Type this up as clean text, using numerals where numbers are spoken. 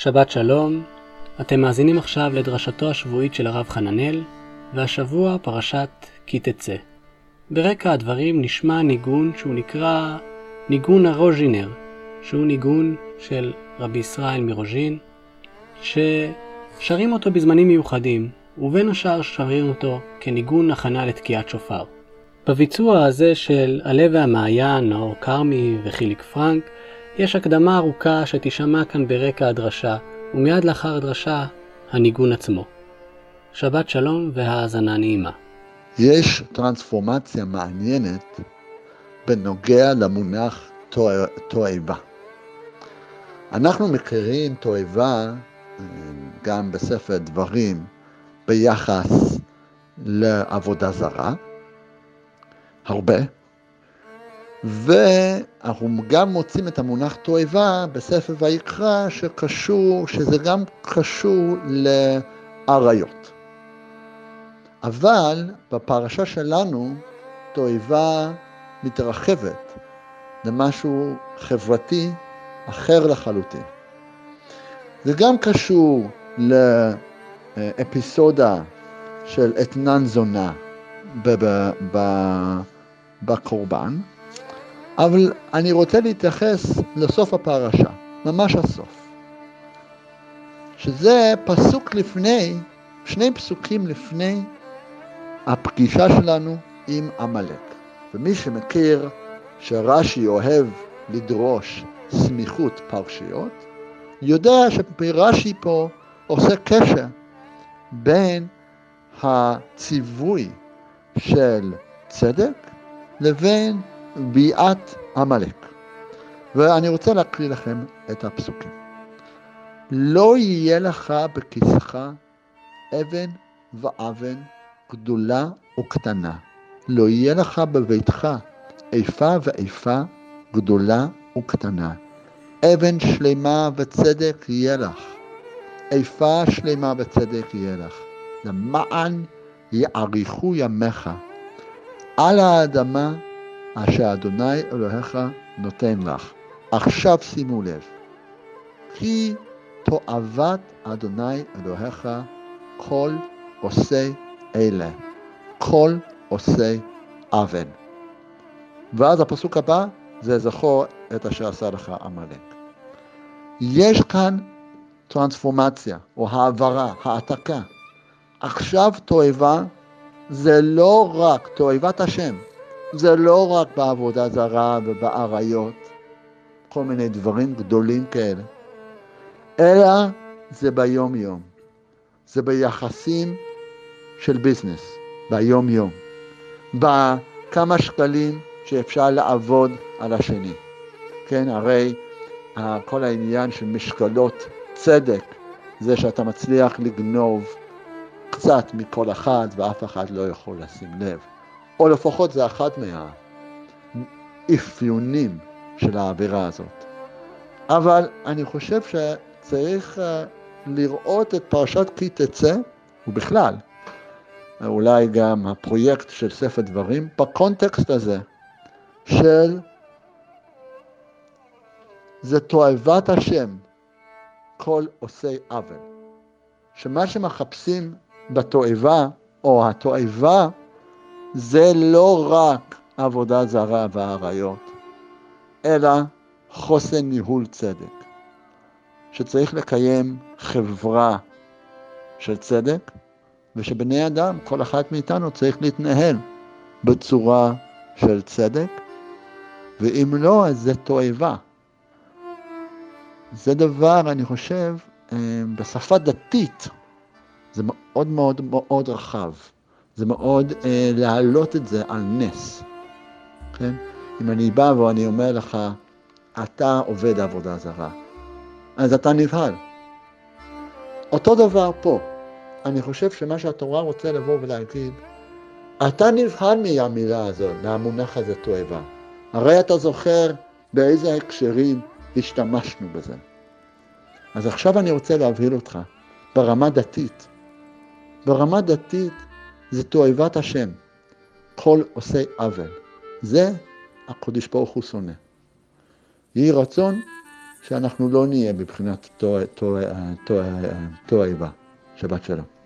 שבת שלום, אתם מאזינים עכשיו לדרשתו השבועית של הרב חננאל, והשבוע פרשת קיטצה. ברקע הדברים נשמע ניגון שהוא נקרא ניגון הרוז'ינר, שהוא ניגון של רבי ישראל מרוז'ין, ששרים אותו בזמנים מיוחדים, ובין השאר שרים אותו כניגון הכנה לתקיעת שופר. בביצוע הזה של הלב והמעיין, נאור קרמי וחיליק פרנק, יש הקדמה ארוכה שתשמע כאן ברקע הדרשה, ומיד לאחר הדרשה, הניגון עצמו. שבת שלום והאזנה נעימה. יש טרנספורמציה מעניינת בנוגע למונח תועבה. אנחנו מכירים תועבה גם בספר דברים ביחס לעבודה זרה, הרבה, ואנחנו גם מוצאים את המונח תועבה בספר ויקרא שזה גם קשור לעריות. אבל בפרשה שלנו תועבה מתרחבת למשהו חברתי אחר לחלוטין. זה גם קשור לאפיסודה של אתנן זונה בקורבן, אבל אני רוצה להתייחס לסוף הפרשה, ממש הסוף. שזה פסוק לפני, שני פסוקים לפני הפגישה שלנו עם עמלק. ומי שמכיר שרשי אוהב לדרוש סמיכות פרשיות, יודע שרשי פה עושה קשר בין הציווי של צדק לבין ביאת עמלק. ואני רוצה להקריא לכם את הפסוקים. לא יהיה לך בכיסך אבן ואבן, גדולה או קטנה. לא יהיה לך בביתך איפה ואיפה, גדולה או קטנה. אבן שלמה וצדק יהיה לך. איפה שלמה וצדק יהיה לך. למען יאריכו ימיך. על האדמה אשר אדוני אלוהיך נותן לך. עכשיו שימו לב, כי תועבת אדוני אלוהיך כל עושה אלה, כל עושה אבן. ואז הפסוק הבא, זה זכור את אשר עשה לך עמלק. יש כאן טרנספורמציה, או העברה, העתקה. עכשיו תועבה, זה לא רק תועבת השם, זה לא רק בעבודה זרה ובעריות, כל מיני דברים גדולים כאלה, אלא זה ביום יום, זה ביחסים של ביזנס, ביום יום, בכמה שקלים שאפשר לעבוד על השני. כן, הרי כל העניין של משקלות צדק, זה שאתה מצליח לגנוב קצת מכל אחד ואף אחד לא יכול לשים לב. או לפחות זה אחד מהאפיונים של העבירה הזאת. אבל אני חושב שצריך לראות את פרשת קיטצה, ובכלל, אולי גם הפרויקט של ספר דברים, בקונטקסט הזה של זה תועבת השם, כל עושה עוול. שמה שמחפשים בתועבה, או התועבה, זה לא רק עבודה זרה והעריות, אלא חוסן ניהול צדק, שצריך לקיים חברה של צדק, ושבני אדם, כל אחת מאיתנו צריך להתנהל בצורה של צדק, ואם לא, אז זה תועבה. זה דבר, אני חושב, בשפה דתית, זה מאוד מאוד מאוד רחב. זה מאוד להעלות את זה על נס, כן? אם אני בא ואני אומר לך, אתה עובד עבודה זרה, אז אתה נבהל. אותו דבר פה, אני חושב שמה שהתורה רוצה לבוא ולהגיד, אתה נבהל מהמילה הזאת, מהמונח הזה תועבה. הרי אתה זוכר באיזה הקשרים השתמשנו בזה. אז עכשיו אני רוצה להבהיל אותך, ברמה דתית. ברמה דתית, זה תועבת השם, כל עושה עוול. זה הקדוש ברוך הוא שונא. יהי רצון שאנחנו לא נהיה מבחינת תועבה. שבת שלום.